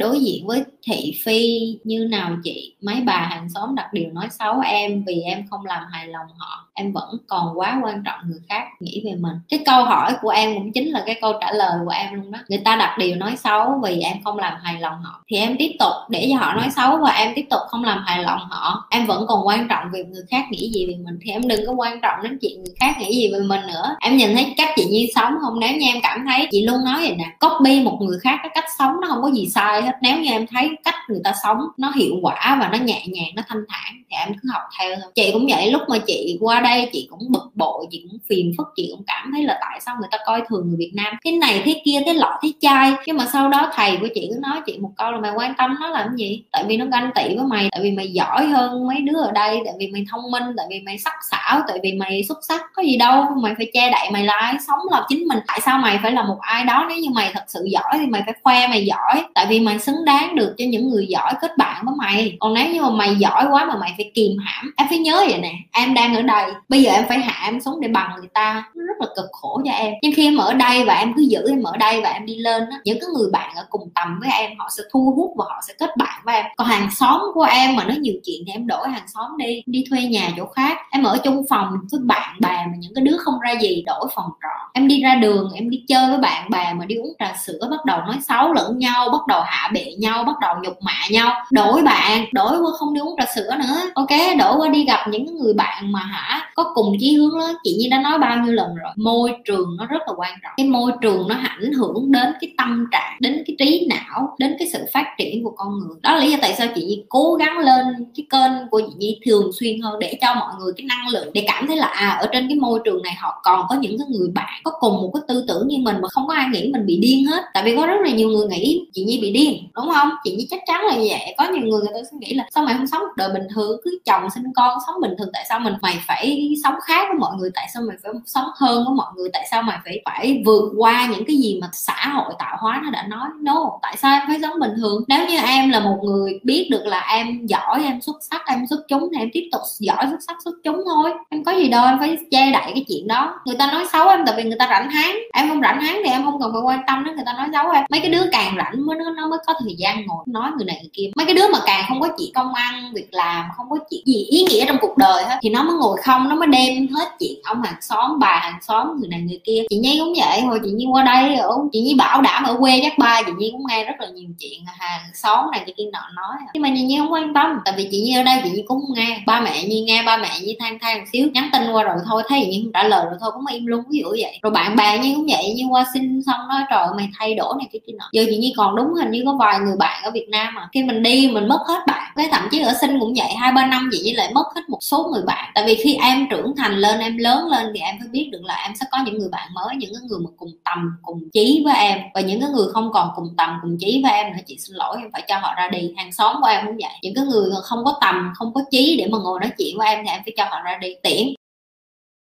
Đối diện với thị phi như nào chị? Mấy bà hàng xóm đặt điều nói xấu em vì em không làm hài lòng họ. Em vẫn còn quá quan trọng người khác nghĩ về mình. Cái câu hỏi của em cũng chính là cái câu trả lời của em luôn đó. Người ta đặt điều nói xấu vì em không làm hài lòng họ, thì em tiếp tục để cho họ nói xấu và em tiếp tục không làm hài lòng họ. Em vẫn còn quan trọng việc người khác nghĩ gì về mình, thì em đừng có quan trọng đến chuyện người khác nghĩ gì về mình nữa. Em nhìn thấy cách chị Nhi sống không? Nếu như em cảm thấy, chị luôn nói vậy nè, copy một người khác cái cách sống nó không có gì sai hết. Nếu như em thấy cách người ta sống nó hiệu quả và nó nhẹ nhàng, nó thanh thản, thì em cứ học theo thôi. Chị cũng vậy, lúc mà chị qua đây chị cũng bực bội, chị cũng phiền phức, chị cũng cảm thấy là tại sao người ta coi thường người Việt Nam, thế này thế kia, thế lọ thế chai. Nhưng mà sau đó thầy của chị cứ nói chị một câu là mày quan tâm nó làm gì, tại vì nó ganh tị với mày, tại vì mày giỏi hơn mấy đứa ở đây, tại vì mày thông minh, tại vì mày sắc sảo, tại vì mày xuất sắc. Có gì đâu mày phải che đậy mày là ai, sống là chính mình. Tại sao mày phải là một ai đó? Nếu như mày thật sự giỏi thì mày phải khoe mày giỏi, tại vì mày xứng đáng được cho những người giỏi kết bạn với mày. Còn nếu như mà mày giỏi quá mà mày phải kìm hãm, em phải nhớ vậy nè, em đang ở đây, bây giờ em phải hạ em xuống để bằng người ta, nó rất là cực khổ cho em. Nhưng khi em ở đây và em cứ giữ em ở đây và em đi lên á, những cái người bạn ở cùng tầm với em họ sẽ thu hút và họ sẽ kết bạn với em. Còn hàng xóm của em mà nói nhiều chuyện thì em đổi hàng xóm đi, đi thuê nhà chỗ khác. Em ở chung phòng với bạn bè mà những cái đứa không ra gì, đổi phòng trọ. Em đi ra đường em đi chơi với bạn bè mà đi uống trà sữa, bắt đầu nói xấu lẫn nhau, bắt đầu hạ bệ nhau, bắt đầu nhục mạ nhau. Đổi bạn, đổi qua không đi uống trà sữa nữa, ok, đổi qua đi gặp những người bạn mà có cùng chí hướng đó. Chị Nhi đã nói bao nhiêu lần rồi, môi trường nó rất là quan trọng. Cái môi trường nó ảnh hưởng đến cái tâm trạng, đến cái trí não, đến cái sự phát triển của con người. Đó là lý do tại sao chị Nhi cố gắng lên cái kênh của chị Nhi thường xuyên hơn, để cho mọi người cái năng lượng, để cảm thấy là ở trên cái môi trường này họ còn có những cái người bạn có cùng một cái tư tưởng như mình, mà không có ai nghĩ mình bị điên hết. Tại vì có rất là nhiều người nghĩ chị Nhi bị điên, đúng không? Chị Nhi chắc chắn là như vậy. Có nhiều người ta sẽ nghĩ là sao mày không sống cuộc đời bình thường, cứ chồng sinh con sống bình thường, tại sao mày phải sống khác với mọi người, tại sao mày phải sống hơn với mọi người, tại sao mày phải vượt qua những cái gì mà xã hội tạo hóa nó đã nói. No, tại sao em phải sống bình thường? Nếu như em là một người biết được là em giỏi, em xuất sắc, em xuất chúng thì em tiếp tục giỏi, xuất sắc, xuất chúng thôi. Em có gì đâu em phải che đậy cái chuyện đó. Người ta nói xấu em tại vì người ta rảnh háng, em không rảnh háng thì em không cần phải quan tâm đến người ta nói xấu em. Mấy cái đứa càng rảnh mới nó mới có thời gian ngồi nói người này người kia. Mấy cái đứa mà càng không có chuyện công ăn việc làm, không có chuyện gì ý nghĩa trong cuộc đời hết, thì nó mới ngồi không, nó mới đem hết chuyện ông hàng xóm, bà hàng xóm, người này người kia. Chị Nhi cũng vậy, hồi chị Nhi qua đây chị Nhi bảo đảm ở quê chắc ba chị Nhi cũng nghe rất là nhiều chuyện hàng xóm này kia nọ nói, nhưng mà chị Nhi không quan tâm. Tại vì chị Nhi ở đây chị Nhi cũng không nghe. Ba mẹ Nhi nghe, ba mẹ Nhi than một xíu, nhắn tin qua rồi thôi, thấy chị Nhi không trả lời rồi thôi cũng im luôn, ví dụ vậy. Rồi bạn bè Nhi cũng vậy, Nhi qua xin xong nói trời mày thay đổi này kia nọ. Giờ chị Nhi còn đúng hình như có vài người bạn ở Việt Nam mà khi mình đi mình mất hết bạn. Cái thậm chí ở sinh cũng vậy, 2-3 năm chị Nhi lại mất hết một số người bạn. Tại vì khi em trưởng thành lên, em lớn lên thì em phải biết được là em sẽ có những người bạn mới, những cái người mà cùng tầm, cùng chí với em, và những cái người không còn cùng tầm, cùng chí với em nữa, chị xin lỗi em phải cho họ ra đi. Hàng xóm của em cũng vậy, những cái người không có tầm, không có chí để mà ngồi nói chuyện với em thì em phải cho họ ra đi. Tiễn.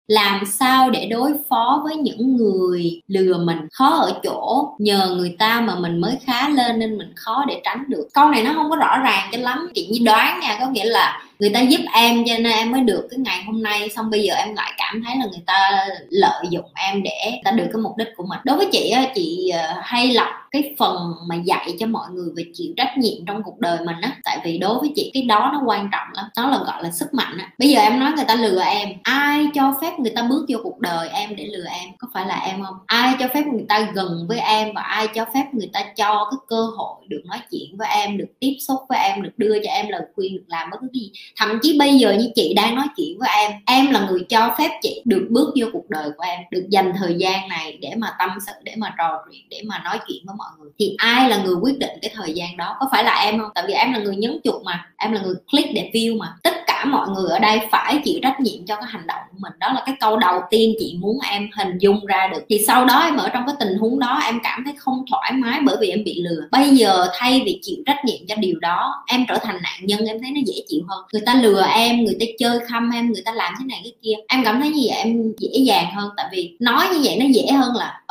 Làm sao để đối phó với những người lừa mình? Khó ở chỗ nhờ người ta mà mình mới khá lên nên mình khó để tránh được. Câu này nó không có rõ ràng cho lắm, chị Nhi đoán nha, có nghĩa là người ta giúp em cho nên em mới được cái ngày hôm nay, xong bây giờ em lại cảm thấy là người ta lợi dụng em để người ta được cái mục đích của mình. Đối với chị á, chị hay lọc cái phần mà dạy cho mọi người về chịu trách nhiệm trong cuộc đời mình á, tại vì đối với chị cái đó nó quan trọng lắm, nó là gọi là sức mạnh á. Bây giờ em nói người ta lừa em, ai cho phép người ta bước vô cuộc đời em để lừa em? Có phải là em không? Ai cho phép người ta gần với em, và ai cho phép người ta cho cái cơ hội được nói chuyện với em, được tiếp xúc với em, được đưa cho em lời khuyên, được làm bất cứ gì? Thậm chí bây giờ như chị đang nói chuyện với em là người cho phép chị được bước vô cuộc đời của em, được dành thời gian này để mà tâm sự, để mà trò chuyện, để mà nói chuyện với mọi người. Thì ai là người quyết định cái thời gian đó? Có phải là em không? Tại vì em là người nhấn chuột mà, em là người click để view mà. Tất cả cả mọi người ở đây phải chịu trách nhiệm cho cái hành động của mình. Đó là cái câu đầu tiên chị muốn em hình dung ra được. Thì sau đó em ở trong cái tình huống đó em cảm thấy không thoải mái bởi vì em bị lừa. Bây giờ thay vì chịu trách nhiệm cho điều đó, em trở thành nạn nhân, em thấy nó dễ chịu hơn. Người ta lừa em, người ta chơi khăm em, người ta làm thế này cái kia, em cảm thấy như vậy em dễ dàng hơn. Tại vì nói như vậy nó dễ hơn là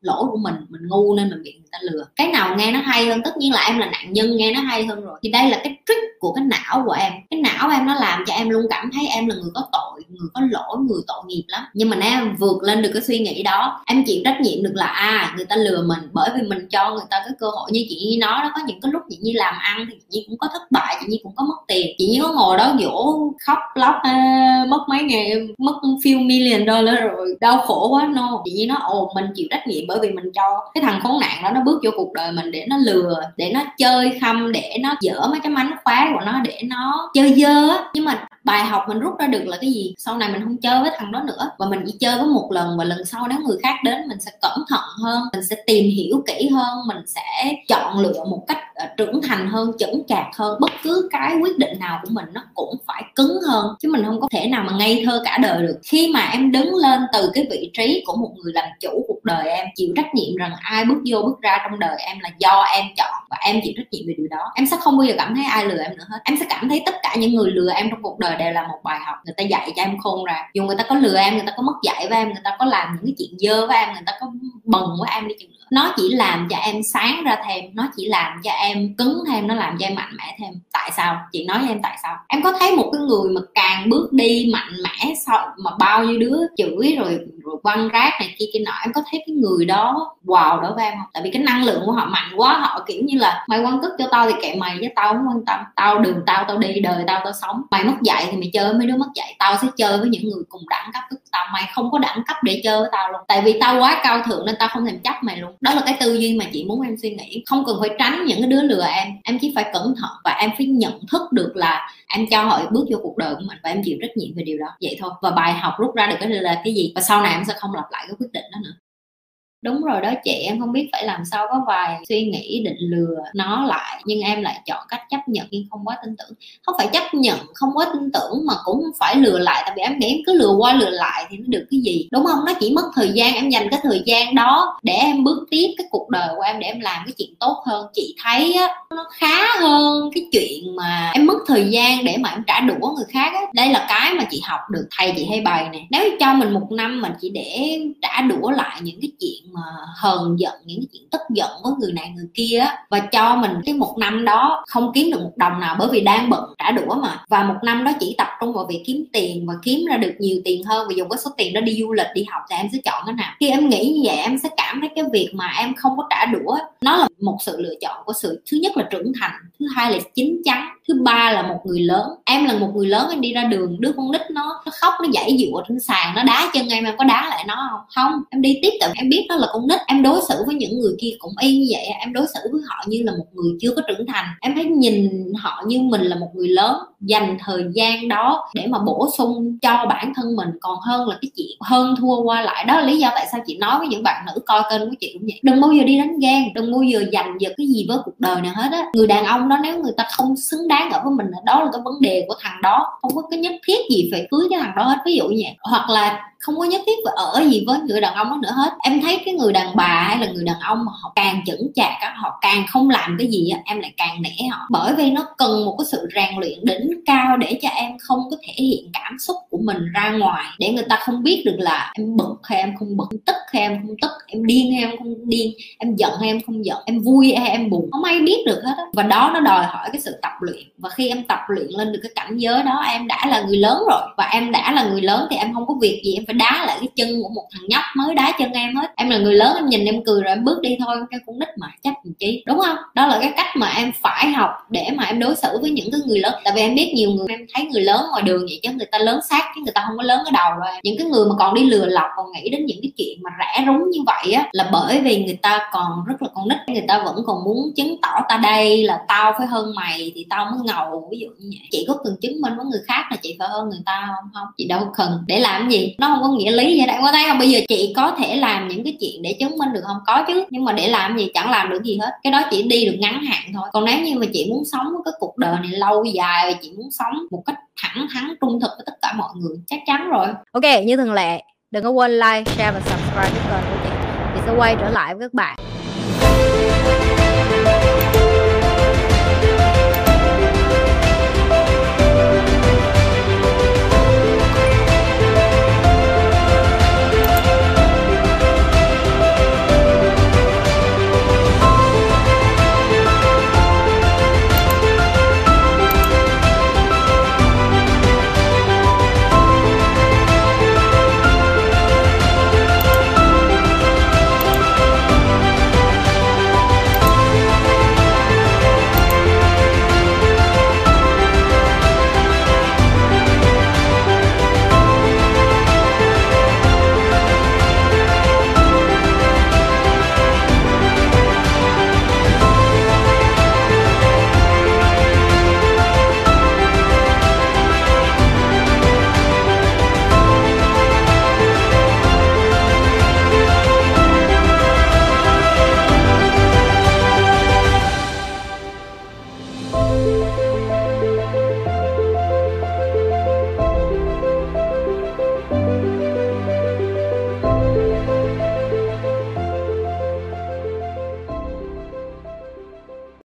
lỗi của mình ngu nên mình bị người ta lừa. Cái nào nghe nó hay hơn, tất nhiên là em là nạn nhân nghe nó hay hơn rồi. Thì đây là cái trick của cái não của em. Cái não em nó làm cho em luôn cảm thấy em là người có tội, người có lỗi, người tội nghiệp lắm. Nhưng mà nếu em vượt lên được cái suy nghĩ đó, em chịu trách nhiệm được là người ta lừa mình bởi vì mình cho người ta cái cơ hội. Như chị Nhi nói đó, có những cái lúc chị Nhi làm ăn thì chị Nhi cũng có thất bại, chị Nhi cũng có mất tiền, chị Nhi có ngồi đó dỗ khóc lóc mất mấy ngày, mất few million dollar rồi đau khổ quá. No, chị Nhi nó mình chịu trách nhiệm bởi vì mình cho cái thằng khốn nạn đó nó bước vô cuộc đời mình để nó lừa, để nó chơi khăm, để nó dở mấy cái mánh khóe của nó, để nó chơi dơ. Nhưng mà bài học mình rút ra được là cái gì? Sau này mình không chơi với thằng đó nữa, và mình chỉ chơi có một lần, và lần sau nếu người khác đến mình sẽ cẩn thận hơn, mình sẽ tìm hiểu kỹ hơn, mình sẽ chọn lựa một cách trưởng thành hơn, chững chạc hơn. Bất cứ cái quyết định nào của mình nó cũng phải cứng hơn, chứ mình không có thể nào mà ngây thơ cả đời được. Khi mà em đứng lên từ cái vị trí của một người làm chủ cuộc đời em, chịu trách nhiệm rằng ai bước vô bước ra trong đời em là do em chọn và em chịu trách nhiệm về điều đó, em sẽ không bao giờ cảm thấy ai lừa em nữa hết. Em sẽ cảm thấy tất cả những người lừa em trong cuộc đời đều là một bài học, người ta dạy cho em khôn ra. Dù người ta có lừa em, người ta có mất dạy với em, người ta có làm những cái chuyện dơ với em, người ta có bần với em đi chừng nữa, nó chỉ làm cho em sáng ra thêm, nó chỉ làm cho em cứng thêm, nó làm cho em mạnh mẽ thêm. Tại sao? Chị nói với em tại sao. Em có thấy một cái người mà càng bước đi mạnh mẽ sau mà bao nhiêu đứa chửi rồi quăng rác này kia nọ, em có thấy cái người đó wow đó với em không? Tại vì cái năng lượng của họ mạnh quá, họ kiểu như là mày quăng cứt cho tao thì kệ mày, chứ tao không quan tâm, tao đường tao đi, đời tao sống, mày mất dạy thì mày chơi với mấy đứa mất dạy, tao sẽ chơi với những người cùng đẳng cấp với tao, mày không có đẳng cấp để chơi với tao luôn, tại vì tao quá cao thượng nên tao không thèm chấp mày luôn. Đó là cái tư duy mà chị muốn em suy nghĩ. Không cần phải tránh những cái đứa lừa em chỉ phải cẩn thận và em phải nhận thức được là em cho họ bước vô cuộc đời của mình và em chịu trách nhiệm về điều đó, vậy thôi. Và bài học rút ra được cái là cái gì, và sau này em sẽ không lặp lại cái quyết định đó nữa. Đúng rồi đó chị, em không biết phải làm sao, có vài suy nghĩ định lừa nó lại nhưng em lại chọn cách chấp nhận nhưng không quá tin tưởng. Không phải chấp nhận không quá tin tưởng mà cũng không phải lừa lại, tại vì em nghĩ em cứ lừa qua lừa lại thì nó được cái gì, đúng không? Nó chỉ mất thời gian, em dành cái thời gian đó để em bước tiếp cái cuộc đời của em, để em làm cái chuyện tốt hơn. Chị thấy á, nó khá hơn cái chuyện mà em mất thời gian để mà em trả đũa người khác á. Đây là cái mà chị học được thầy chị hay bày nè, nếu cho mình một năm mình chỉ để trả đũa lại những cái chuyện mà hờn giận, những cái chuyện tức giận với người này người kia, và cho mình cái một năm đó không kiếm được một đồng nào bởi vì đang bận trả đũa mà, và một năm đó chỉ tập trung vào việc kiếm tiền và kiếm ra được nhiều tiền hơn và dùng cái số tiền đó đi du lịch, đi học, thì em sẽ chọn cái nào? Khi em nghĩ như vậy em sẽ cảm thấy cái việc mà em không có trả đũa nó là một sự lựa chọn của sự, thứ nhất là trưởng thành, thứ hai là chín chắn, thứ ba là một người lớn. Em là một người lớn, em đi ra đường đứa con nít nó khóc, nó giãy giụa trên sàn, nó đá chân em có đá lại nó không? Em đi tiếp cận, em biết nó là con nít, em đối xử với những người kia cũng y như vậy, em đối xử với họ như là một người chưa có trưởng thành. Em phải nhìn họ như mình là một người lớn, dành thời gian đó để mà bổ sung cho bản thân mình, còn hơn là cái chuyện hơn thua qua lại. Đó là lý do tại sao chị nói với những bạn nữ coi kênh của chị cũng vậy, đừng bao giờ đi đánh ghen, đừng bao giờ giành giật cái gì với cuộc đời này hết á. Người đàn ông đó nếu người ta không xứng đáng ở với mình, đó là cái vấn đề của thằng đó, không có cái nhất thiết gì phải cưới cái thằng đó hết, ví dụ như vậy, hoặc là không có nhất thiết phải ở gì với người đàn ông đó nữa hết. Em thấy cái người đàn bà hay là người đàn ông mà họ càng chững chạc, họ càng không làm cái gì, em lại càng nể họ, bởi vì nó cần một cái sự rèn luyện đỉnh cao để cho em không có thể hiện cảm xúc của mình ra ngoài, để người ta không biết được là em bực hay em không bực, em tức hay em không tức, em điên hay em không điên, em giận hay em không giận, em vui hay em buồn, không ai biết được hết á. Và đó nó đòi hỏi cái sự tập luyện, và khi em tập luyện lên được cái cảnh giới đó, em đã là người lớn rồi, và em đã là người lớn thì em không có việc gì em phải đá lại cái chân của một thằng nhóc mới đá chân em hết. Em là người lớn, em nhìn em cười rồi em bước đi thôi, em cũng nít mà chắc làm chi, đúng không? Đó là cái cách mà em phải học để mà em đối xử với những cái người lớn, tại vì em biết nhiều người, em thấy người lớn ngoài đường vậy chứ người ta lớn xác chứ người ta không có lớn ở đầu rồi. Những cái người mà còn đi lừa lọc, còn nghĩ đến những cái chuyện mà rẻ rúng như vậy á, là bởi vì người ta còn rất là con nít, người ta vẫn còn muốn chứng tỏ ta đây là tao phải hơn mày thì tao mới ngầu, ví dụ như vậy. Chị có cần chứng minh với người khác là chị phải hơn người ta không? Không, chị đâu cần. Để làm cái gì? Nó không có nghĩa lý vậy. Đại có thấy không, bây giờ chị có thể làm những cái chuyện để chứng minh được không? Có chứ, nhưng mà để làm gì chẳng làm được gì hết. Cái đó chỉ đi được ngắn hạn thôi. Còn nếu như mà chị muốn sống cái cuộc đời này lâu dài và chị muốn sống một cách thẳng thắn, trung thực với tất cả mọi người, chắc chắn rồi. Ok, như thường lệ, đừng có quên like, share và subscribe cho kênh của chị. Chị sẽ quay trở lại với các bạn.